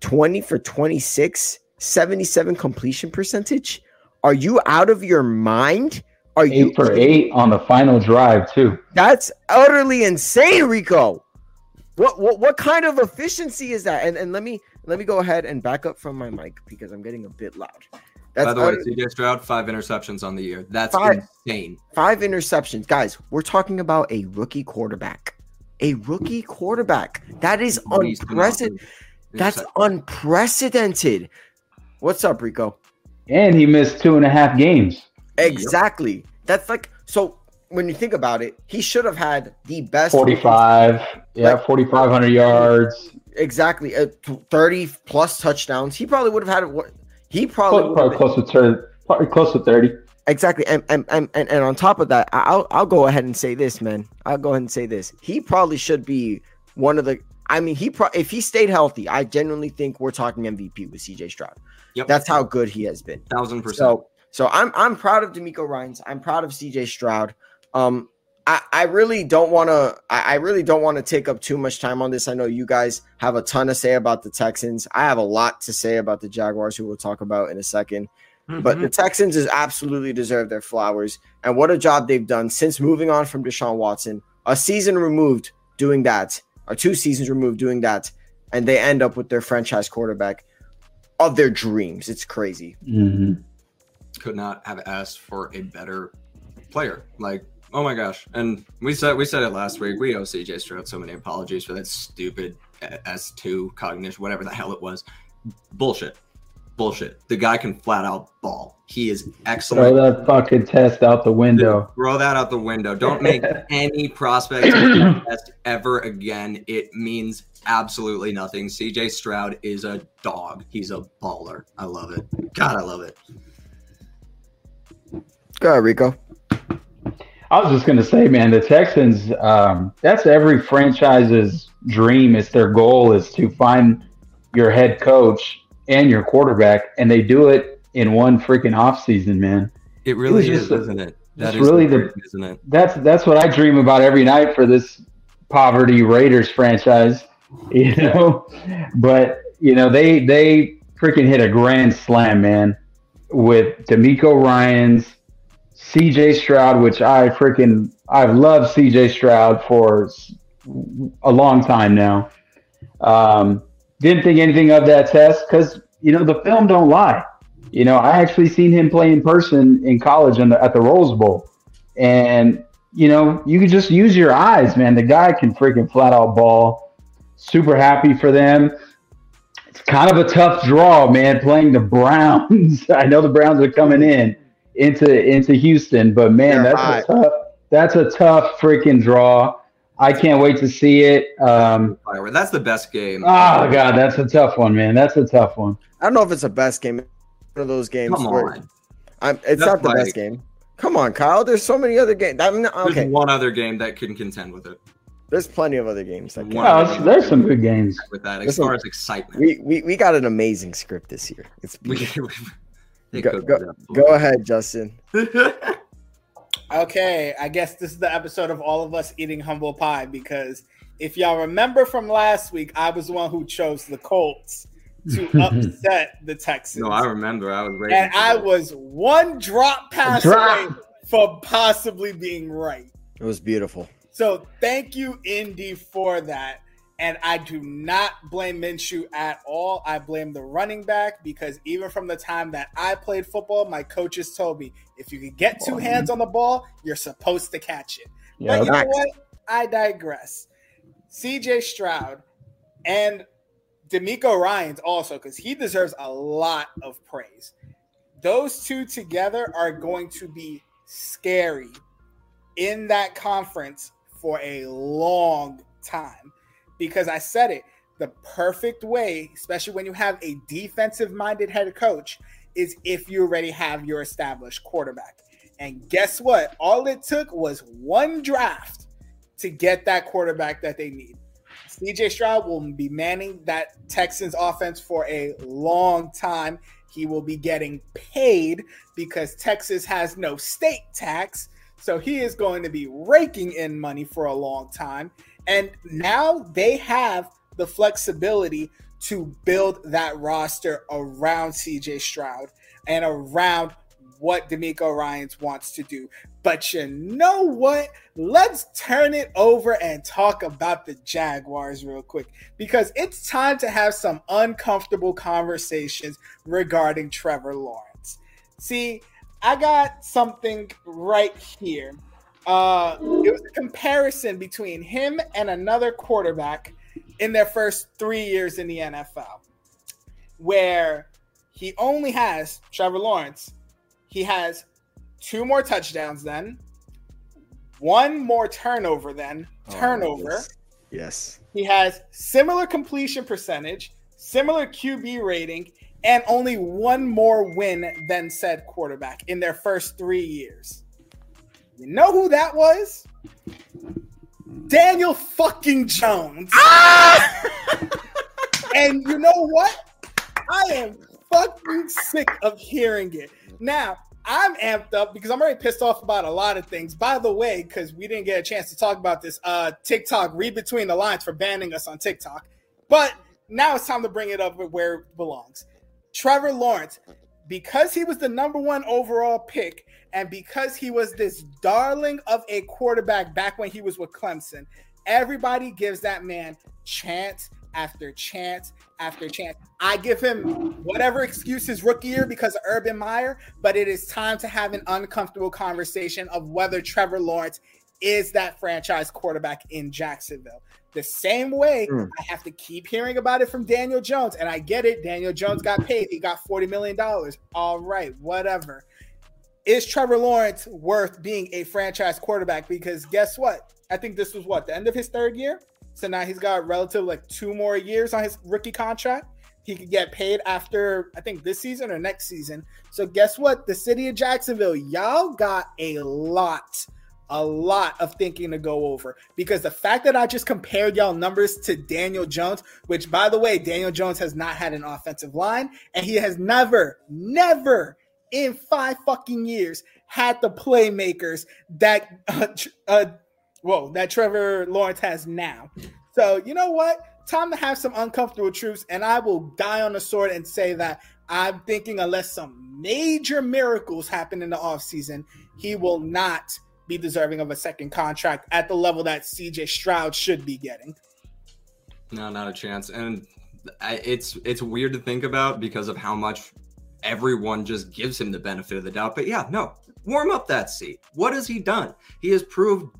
20 for 26, 77 completion percentage. Are you out of your mind? Are you 8 for 8 on the final drive too? That's utterly insane, Rico. What kind of efficiency is that? And let me go ahead and back up from my mic because I'm getting a bit loud. That's, by the way, CJ Stroud, 5 interceptions on the year. That's insane. 5 interceptions. Guys, we're talking about a rookie quarterback. A rookie quarterback. That is unprecedented. That's unprecedented. What's up, Rico? And he missed 2.5 games. Exactly. That's like, so when you think about it, he should have had the best. 4,500 yards. Exactly. 30 plus touchdowns. He probably would have had it. He probably close to 30. Exactly. And on top of that, I'll go ahead and say this, man. I'll go ahead and say this. He probably should be one of the, I mean, if he stayed healthy, I genuinely think we're talking MVP with CJ Stroud. Yep. That's how good he has been. 1,000%. So I'm proud of DeMeco Ryans. I'm proud of CJ Stroud. I really don't want to take up too much time on this. I know you guys have a ton to say about the Texans. I have a lot to say about the Jaguars, who we'll talk about in a second. Mm-hmm. But the Texans has absolutely deserved their flowers. And what a job they've done since moving on from Deshaun Watson. A season removed doing that. Or 2 seasons removed doing that, and they end up with their franchise quarterback of their dreams. It's crazy. Mm-hmm. Could not have asked for a better player. Like, oh my gosh. And we said it last week. We owe CJ Stroud so many apologies for that stupid S2 cognition, whatever the hell it was. Bullshit. The guy can flat out ball. He is excellent. Throw that fucking test out the window. Throw that out the window. Don't make any prospect test ever again. It means absolutely nothing. CJ Stroud is a dog. He's a baller. I love it. God, I love it. Go ahead, Rico. I was just going to say, man, the Texans, that's every franchise's dream. It's their goal is to find your head coach and your quarterback, and they do it in one freaking offseason, man. It really is, isn't it? That's really the, isn't it? That's what I dream about every night for this poverty Raiders franchise, you know. But you know, they freaking hit a grand slam, man, with DeMeco Ryans, CJ Stroud, which I've loved CJ Stroud for a long time now. Didn't think anything of that test because, you know, the film don't lie. You know, I actually seen him play in person in college at the Rose Bowl. And, you know, you could just use your eyes, man. The guy can freaking flat out ball. Super happy for them. It's kind of a tough draw, man, playing the Browns. I know the Browns are coming in. into Houston. But man, that's a tough freaking draw. I can't wait to see it. That's the best game. Oh god, that's a tough one, man. That's a tough one. I don't know if it's the best game. One of those games. Come on. It's not the best game. Come on, Kyle. There's so many other games. There's one other game that can contend with it. There's plenty of other games that can. Oh, there's some good games with that. As far as excitement, we got an amazing script this year. It's beautiful. Go ahead, Justin. Okay, I guess this is the episode of all of us eating humble pie, because if y'all remember from last week, I was the one who chose the Colts to upset the Texans. No, I remember. I was waiting. And I was one drop pass away for possibly being right. It was beautiful. So thank you, Indy, for that. And I do not blame Minshew at all. I blame the running back, because even from the time that I played football, my coaches told me, if you can get two hands on the ball, you're supposed to catch it. Yeah, but you know what? I digress. CJ Stroud and DeMeco Ryans also, because he deserves a lot of praise. Those two together are going to be scary in that conference for a long time. Because I said it, the perfect way, especially when you have a defensive-minded head coach, is if you already have your established quarterback. And guess what? All it took was one draft to get that quarterback that they need. CJ Stroud will be manning that Texans offense for a long time. He will be getting paid because Texas has no state tax. So he is going to be raking in money for a long time. And now they have the flexibility to build that roster around CJ Stroud and around what DeMeco Ryans wants to do. But you know what? Let's turn it over and talk about the Jaguars real quick, because it's time to have some uncomfortable conversations regarding Trevor Lawrence. See, I got something right here. It was a comparison between him and another quarterback in their first 3 years in the NFL, where he only has, Trevor Lawrence, he has two more touchdowns than, one more turnover than, Yes. He has similar completion percentage, similar QB rating, and only one more win than said quarterback in their first 3 years. You know who that was? Daniel fucking Jones. And you know what? I am fucking sick of hearing it. Now, I'm amped up because I'm already pissed off about a lot of things. By the way, because we didn't get a chance to talk about this, TikTok, read between the lines for banning us on TikTok. But now it's time to bring it up where it belongs. Trevor Lawrence, because he was the number one overall pick, and because he was this darling of a quarterback back when he was with Clemson, everybody gives that man chance after chance after chance. I give him whatever excuse his rookie year because of Urban Meyer, but it is time to have an uncomfortable conversation of whether Trevor Lawrence is that franchise quarterback in Jacksonville. The same way I have to keep hearing about it from Daniel Jones, and I get it. Daniel Jones got paid. He got $40 million. All right, whatever. Is Trevor Lawrence worth being a franchise quarterback? Because guess what? I think this was, the end of his third year? So now he's got relatively two more years on his rookie contract. He could get paid after, I think, this season or next season. So guess what? The city of Jacksonville, y'all got a lot of thinking to go over, because the fact that I just compared y'all numbers to Daniel Jones, which, by the way, Daniel Jones has not had an offensive line, and he has never in 5 fucking years had the playmakers that that Trevor Lawrence has now. So you know what? Time to have some uncomfortable truths, and I will die on the sword and say that I'm thinking unless some major miracles happen in the offseason, he will not be deserving of a second contract at the level that CJ Stroud should be getting. No, not a chance. And it's weird to think about because of how much everyone just gives him the benefit of the doubt. But yeah, no, warm up that seat. What has he done? He's proved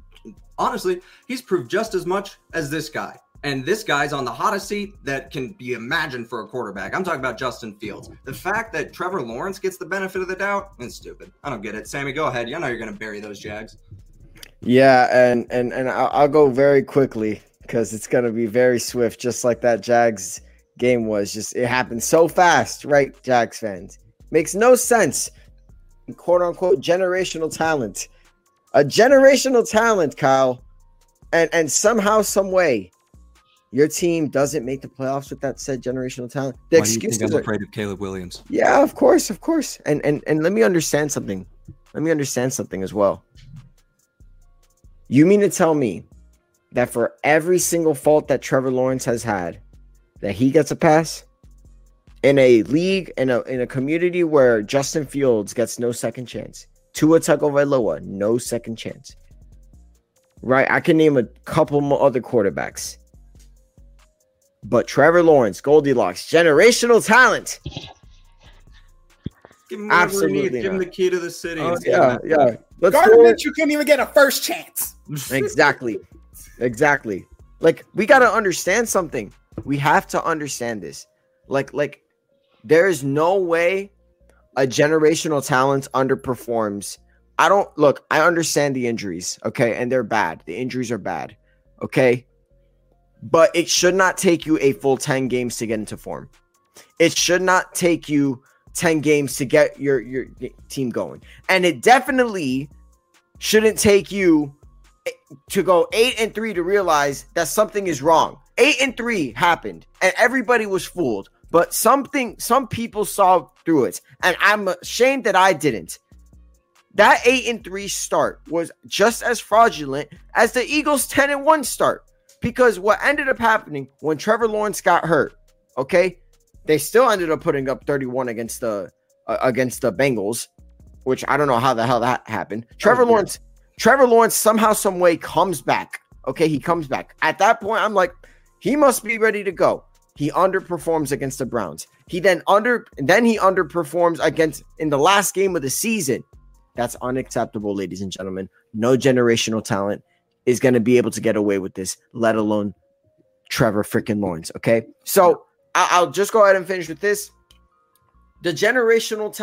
just as much as this guy. And this guy's on the hottest seat that can be imagined for a quarterback. I'm talking about Justin Fields. The fact that Trevor Lawrence gets the benefit of the doubt is stupid. I don't get it. Sammy, go ahead. You know you're going to bury those Jags. Yeah, and I'll go very quickly because it's going to be very swift, just like that Jags game was. Just it happened so fast, right, Jags fans? Makes no sense. Quote-unquote generational talent. A generational talent, Kyle, and somehow, some way, your team doesn't make the playoffs with that said generational talent. The excuse is afraid of Caleb Williams. Yeah, of course. And let me understand something. As well. You mean to tell me that for every single fault that Trevor Lawrence has had, that he gets a pass in a league, in a community where Justin Fields gets no second chance, Tua Tagovailoa no second chance. Right? I can name a couple more other quarterbacks. But Trevor Lawrence, Goldilocks, generational talent. Give him absolutely, give him the key to the city. Oh, yeah. Gardner, you couldn't even get a first chance. Exactly. Like, we got to understand something. We have to understand this. Like, there is no way a generational talent underperforms. I understand the injuries, okay? And they're bad. The injuries are bad, okay? But it should not take you a full 10 games to get into form. It should not take you 10 games to get your team going. And it definitely shouldn't take you to go 8-3 to realize that something is wrong. 8-3 happened and everybody was fooled, but some people saw through it. And I'm ashamed that I didn't. That 8-3 start was just as fraudulent as the Eagles 10-1 start. Because what ended up happening when Trevor Lawrence got hurt, okay, they still ended up putting up 31 against the Bengals, which I don't know how the hell that happened. Trevor Lawrence somehow, some way comes back. Okay, he comes back. At that point, I'm like, he must be ready to go. He underperforms against the Browns. He underperforms in the last game of the season. That's unacceptable, ladies and gentlemen. No generational talent is going to be able to get away with this, let alone Trevor freaking Lawrence, okay? So I'll just go ahead and finish with this. The generational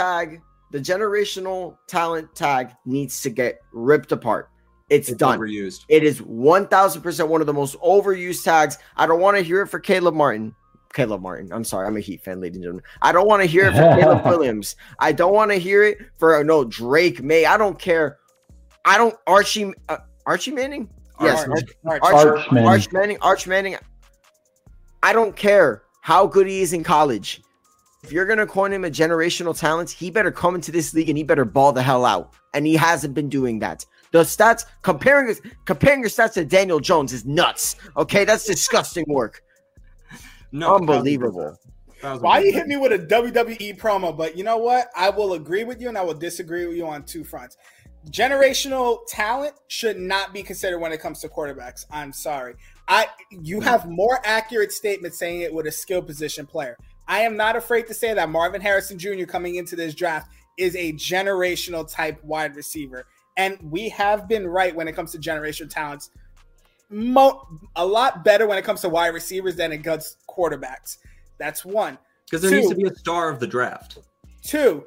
talent tag needs to get ripped apart. It's done. Overused. It is 1,000% one of the most overused tags. I don't want to hear it for Caleb Martin. I'm sorry. I'm a Heat fan, ladies and gentlemen. I don't want to hear it for Caleb Williams. I don't want to hear it for, no, Drake May. I don't care. I don't, Archie Manning? Yes. Arch Manning. I don't care how good he is in college. If you're going to coin him a generational talent, he better come into this league and he better ball the hell out. And he hasn't been doing that. The stats, comparing your stats to Daniel Jones is nuts. Okay? That's disgusting work. No, unbelievable. Why you hit me with a WWE promo? But you know what? I will agree with you and I will disagree with you on two fronts. Generational talent should not be considered when it comes to quarterbacks. I'm sorry. You have more accurate statements saying it with a skill position player. I am not afraid to say that Marvin Harrison Jr. coming into this draft is a generational type wide receiver. And we have been right when it comes to generational talents. A lot better when it comes to wide receivers than it does quarterbacks. That's one. Because there needs to be a star of the draft. Two,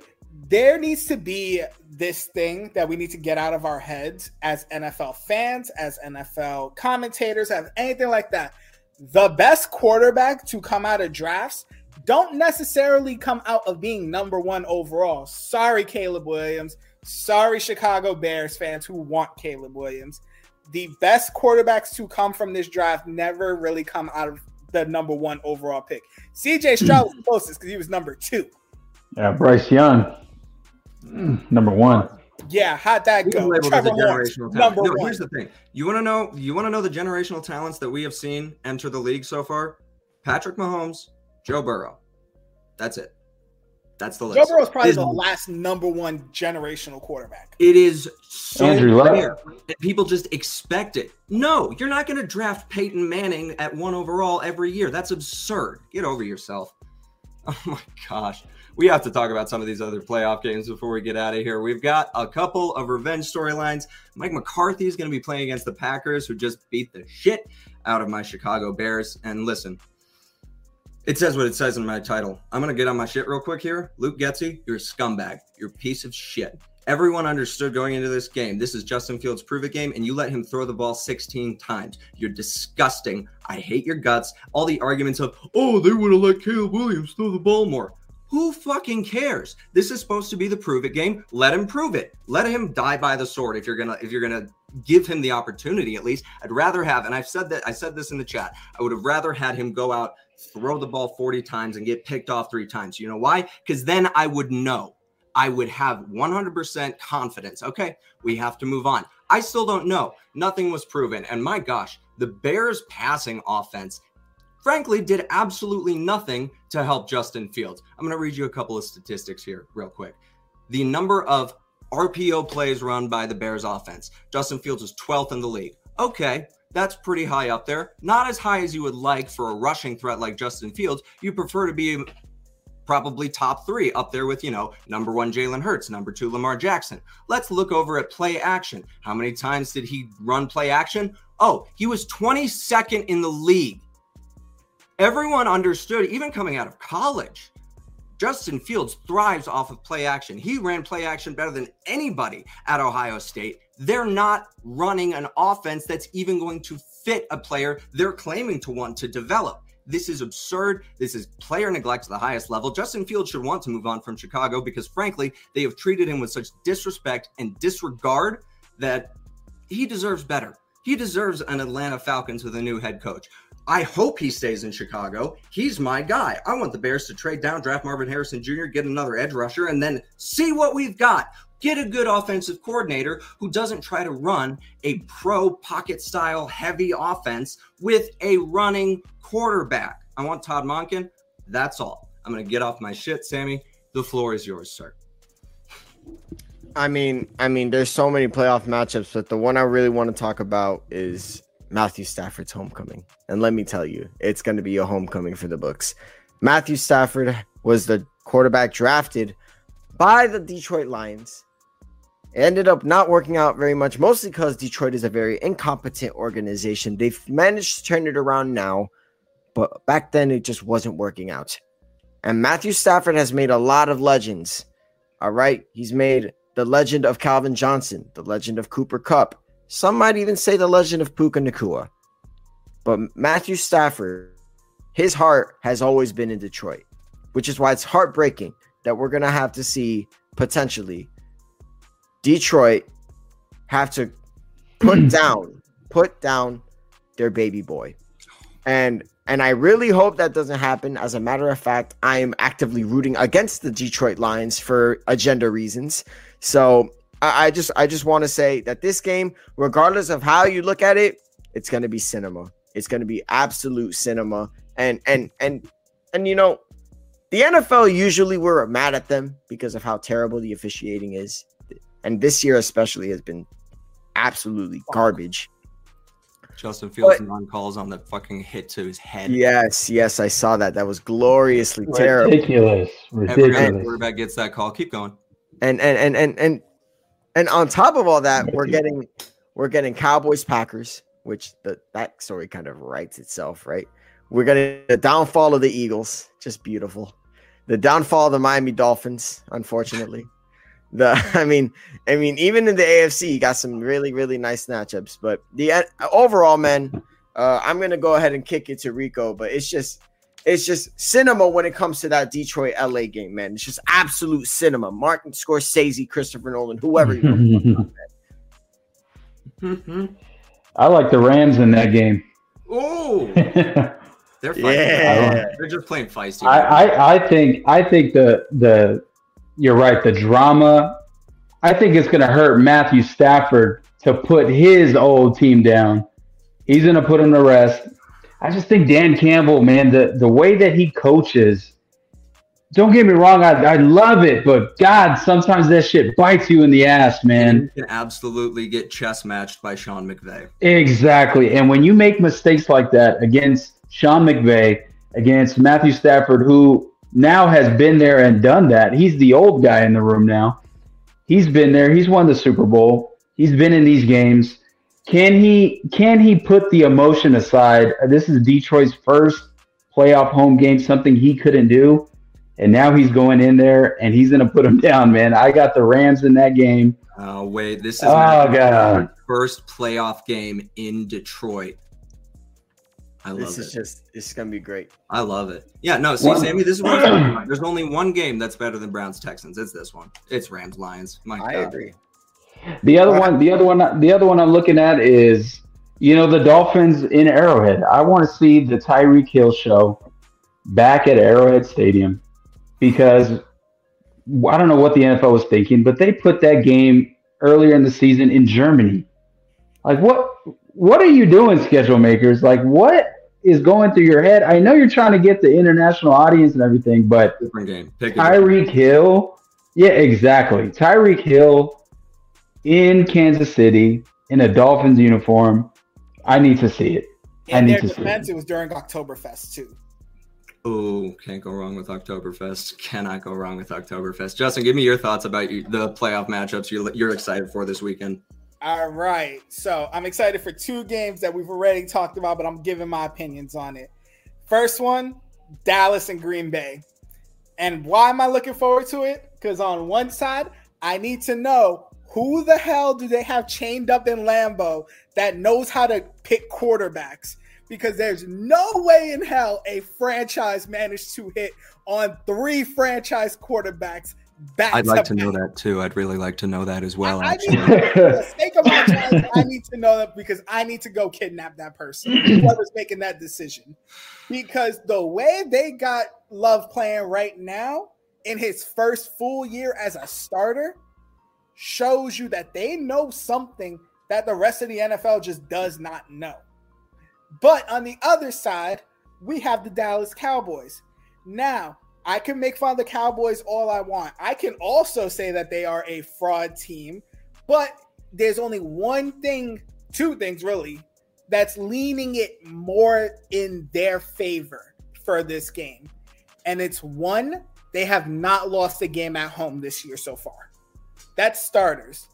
there needs to be this thing that we need to get out of our heads as NFL fans, as NFL commentators, as anything like that. The best quarterback to come out of drafts don't necessarily come out of being number one overall. Sorry, Caleb Williams. Sorry, Chicago Bears fans who want Caleb Williams. The best quarterbacks to come from this draft never really come out of the number one overall pick. CJ Stroud was the closest because he was number two. Yeah, Bryce Young. Number one. Yeah, how'd that go? Trevor Lawrence, number one. Here's the thing. You want to know the generational talents that we have seen enter the league so far? Patrick Mahomes, Joe Burrow. That's it. That's the list. Joe Burrow's probably the last number one generational quarterback. It is so rare that people just expect it. No, you're not going to draft Peyton Manning at one overall every year. That's absurd. Get over yourself. Oh my gosh. we have to talk about some of these other playoff games before we get out of here. We've got a couple of revenge storylines. Mike McCarthy is going to be playing against the Packers, who just beat the shit out of my Chicago Bears. And listen, it says what it says in my title. I'm going to get on my shit real quick here. Luke Getsy, you're a scumbag. You're a piece of shit. Everyone understood going into this game. This is Justin Fields' prove-it game, and you let him throw the ball 16 times. You're disgusting. I hate your guts. All the arguments of, oh, they would have let Caleb Williams throw the ball more. Who fucking cares? This is supposed to be the prove-it game. Let him prove it. Let him die by the sword if you're gonna give him the opportunity, at least. I'd rather have, and I said this in the chat, I would have rather had him go out, throw the ball 40 times, and get picked off 3 times. You know why? Because then I would know. I would have 100% confidence. Okay, we have to move on. I still don't know. Nothing was proven. And my gosh, the Bears passing offense, frankly, did absolutely nothing to help Justin Fields. I'm going to read you a couple of statistics here real quick. The number of RPO plays run by the Bears offense. Justin Fields was 12th in the league. Okay, that's pretty high up there. Not as high as you would like for a rushing threat like Justin Fields. You prefer to be probably top 3 up there with, you know, number 1, Jalen Hurts, number 2, Lamar Jackson. Let's look over at play action. How many times did he run play action? Oh, he was 22nd in the league. Everyone understood, even coming out of college, Justin Fields thrives off of play action. He ran play action better than anybody at Ohio State. They're not running an offense that's even going to fit a player they're claiming to want to develop. This is absurd. This is player neglect to the highest level. Justin Fields should want to move on from Chicago because, frankly, they have treated him with such disrespect and disregard that he deserves better. He deserves an Atlanta Falcons with a new head coach. I hope he stays in Chicago. He's my guy. I want the Bears to trade down, draft Marvin Harrison Jr., get another edge rusher, and then see what we've got. Get a good offensive coordinator who doesn't try to run a pro pocket-style heavy offense with a running quarterback. I want Todd Monken. That's all. I'm going to get off my shit, Sammy. The floor is yours, sir. I mean, there's so many playoff matchups, but the one I really want to talk about is Matthew Stafford's homecoming. And let me tell you, it's going to be a homecoming for the books. Matthew Stafford was the quarterback drafted by the Detroit Lions. It ended up not working out very much, mostly because Detroit is a very incompetent organization. They've managed to turn it around now, but back then it just wasn't working out. And Matthew Stafford has made a lot of legends. All right, he's made the legend of Calvin Johnson, the legend of Cooper Kupp. Some might even say the legend of Puka Nacua. But Matthew Stafford, his heart has always been in Detroit, which is why it's heartbreaking that we're going to have to see, potentially, Detroit have to put down their baby boy. And I really hope that doesn't happen. As a matter of fact, I am actively rooting against the Detroit Lions for agenda reasons. So I just want to say that this game, regardless of how you look at it, it's going to be cinema. It's going to be absolute cinema. And you know, the NFL, usually we're mad at them because of how terrible the officiating is. And this year especially has been absolutely garbage. Justin Fields' non-calls on that fucking hit to his head. Yes, I saw that. That was gloriously terrible. Ridiculous. Every other quarterback gets that call. Keep going. And on top of all that, we're getting Cowboys-Packers, which that story kind of writes itself, right? We're getting the downfall of the Eagles, just beautiful. The downfall of the Miami Dolphins, unfortunately. I mean, even in the AFC, you got some really, really nice matchups. But the overall, man, I'm gonna go ahead and kick it to Rico. But it's just cinema when it comes to that Detroit LA game, man. It's just absolute cinema. Martin Scorsese, Christopher Nolan, whoever you want. I like the Rams in that game. Oh. They're fighting. Yeah. They're just playing feisty. I think the you're right, the drama. I think it's gonna hurt Matthew Stafford to put his old team down. He's gonna put him to rest. I just think Dan Campbell, man, the way that he coaches, don't get me wrong, I love it, but God, sometimes that shit bites you in the ass, man. You can absolutely get chess matched by Sean McVay. Exactly. And when you make mistakes like that against Sean McVay, against Matthew Stafford, who now has been there and done that. He's the old guy in the room now. He's been there. He's won the Super Bowl. He's been in these games. Can he put the emotion aside? This is Detroit's first playoff home game, something he couldn't do. And now he's going in there, and he's going to put him down, man. I got the Rams in that game. Oh, wait. This is my first playoff game in Detroit. I love this. It's going to be great. I love it. Yeah, no, see, Sammy, this is what I'm talking about. There's only one game that's better than Browns-Texans. It's this one. It's Rams-Lions. I agree. The other one I'm looking at is, the Dolphins in Arrowhead. I want to see the Tyreek Hill show back at Arrowhead Stadium. Because I don't know what the NFL was thinking, but they put that game earlier in the season in Germany. Like, what are you doing, schedule makers? Like, what is going through your head? I know you're trying to get the international audience and everything, but different game. Tyreek Hill. Yeah, exactly. Tyreek Hill in Kansas City in a Dolphins uniform. I need to see it. And their defense, it was during Oktoberfest, too. Oh, can't go wrong with Oktoberfest. Cannot go wrong with Oktoberfest. Justin, give me your thoughts about the playoff matchups you're excited for this weekend. All right. So I'm excited for two games that we've already talked about, but I'm giving my opinions on it. First one, Dallas and Green Bay. And why am I looking forward to it? Because on one side, I need to know who the hell do they have chained up in Lambeau that knows how to pick quarterbacks. Because there's no way in hell a franchise managed to hit on three franchise quarterbacks back. I'd like to know that, too. I'd really like to know that as well. I need to know that because I need to go kidnap that person, whoever's making that decision. Because the way they got Love playing right now in his first full year as a starter shows you that they know something that the rest of the NFL just does not know. But on the other side, we have the Dallas Cowboys. Now, I can make fun of the Cowboys all I want. I can also say that they are a fraud team, but there's only two things really, that's leaning it more in their favor for this game. And it's one, they have not lost a game at home this year so far. That's starters.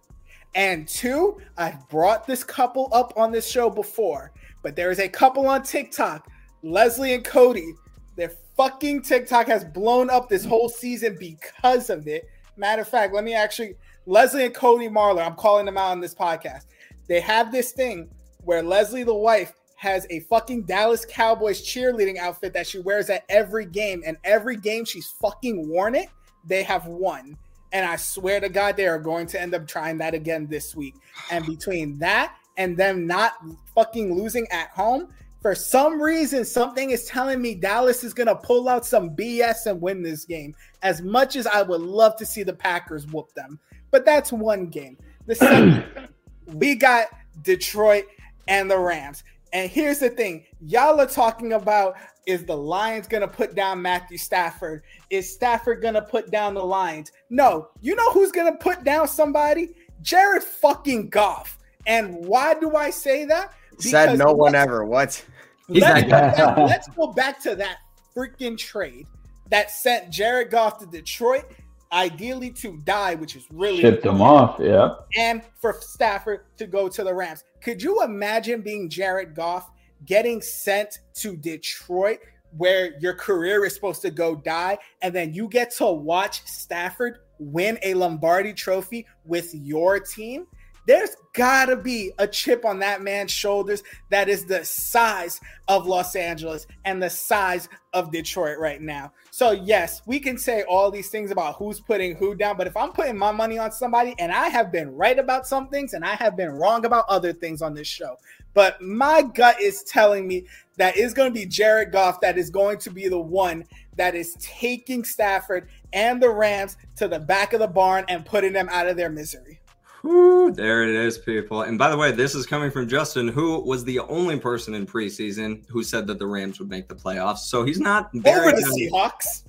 And two, I've brought this couple up on this show before. But there is a couple on TikTok, Leslie and Cody. Their fucking TikTok has blown up this whole season because of it. Matter of fact, let me actually, Leslie and Cody Marlar, I'm calling them out on this podcast. They have this thing where Leslie, the wife, has a fucking Dallas Cowboys cheerleading outfit that she wears at every game. And every game she's fucking worn it, they have won. And I swear to God, they are going to end up trying that again this week. And between that and them not fucking losing at home, for some reason, something is telling me Dallas is going to pull out some BS and win this game, as much as I would love to see the Packers whoop them. But that's one game. The second, we got Detroit and the Rams. And here's the thing. Y'all are talking about, is the Lions going to put down Matthew Stafford? Is Stafford going to put down the Lions? No. You know who's going to put down somebody? Jared fucking Goff. And why do I say that? Because said no one ever. What? Let's go back to that freaking trade that sent Jared Goff to Detroit, ideally to die, which is really shipped him off, yeah. And for Stafford to go to the Rams. Could you imagine being Jared Goff getting sent to Detroit, where your career is supposed to go die, and then you get to watch Stafford win a Lombardi trophy with your team? There's got to be a chip on that man's shoulders that is the size of Los Angeles and the size of Detroit right now. So, yes, we can say all these things about who's putting who down, but if I'm putting my money on somebody, and I have been right about some things and I have been wrong about other things on this show, but my gut is telling me that it's going to be Jared Goff that is going to be the one that is taking Stafford and the Rams to the back of the barn and putting them out of their misery. Ooh, there it is, people. And by the way, this is coming from Justin, who was the only person in preseason who said that the Rams would make the playoffs. So he's not burying them. Seahawks.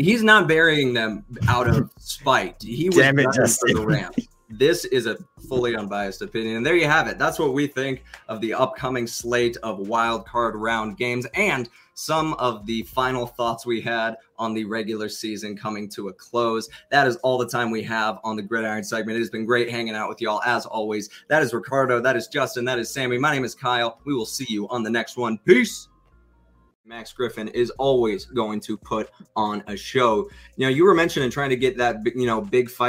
He's not burying them out of spite. He was burying for the Rams. This is a fully unbiased opinion. And there you have it. That's what we think of the upcoming slate of wild card round games. And some of the final thoughts we had on the regular season coming to a close. That is all the time we have on the Gridiron segment. It has been great hanging out with y'all as always. That is Ricardo. That is Justin. That is Sammy. My name is Kyle. We will see you on the next one. Peace. Max Griffin is always going to put on a show. You know, you were mentioning trying to get that, big fight.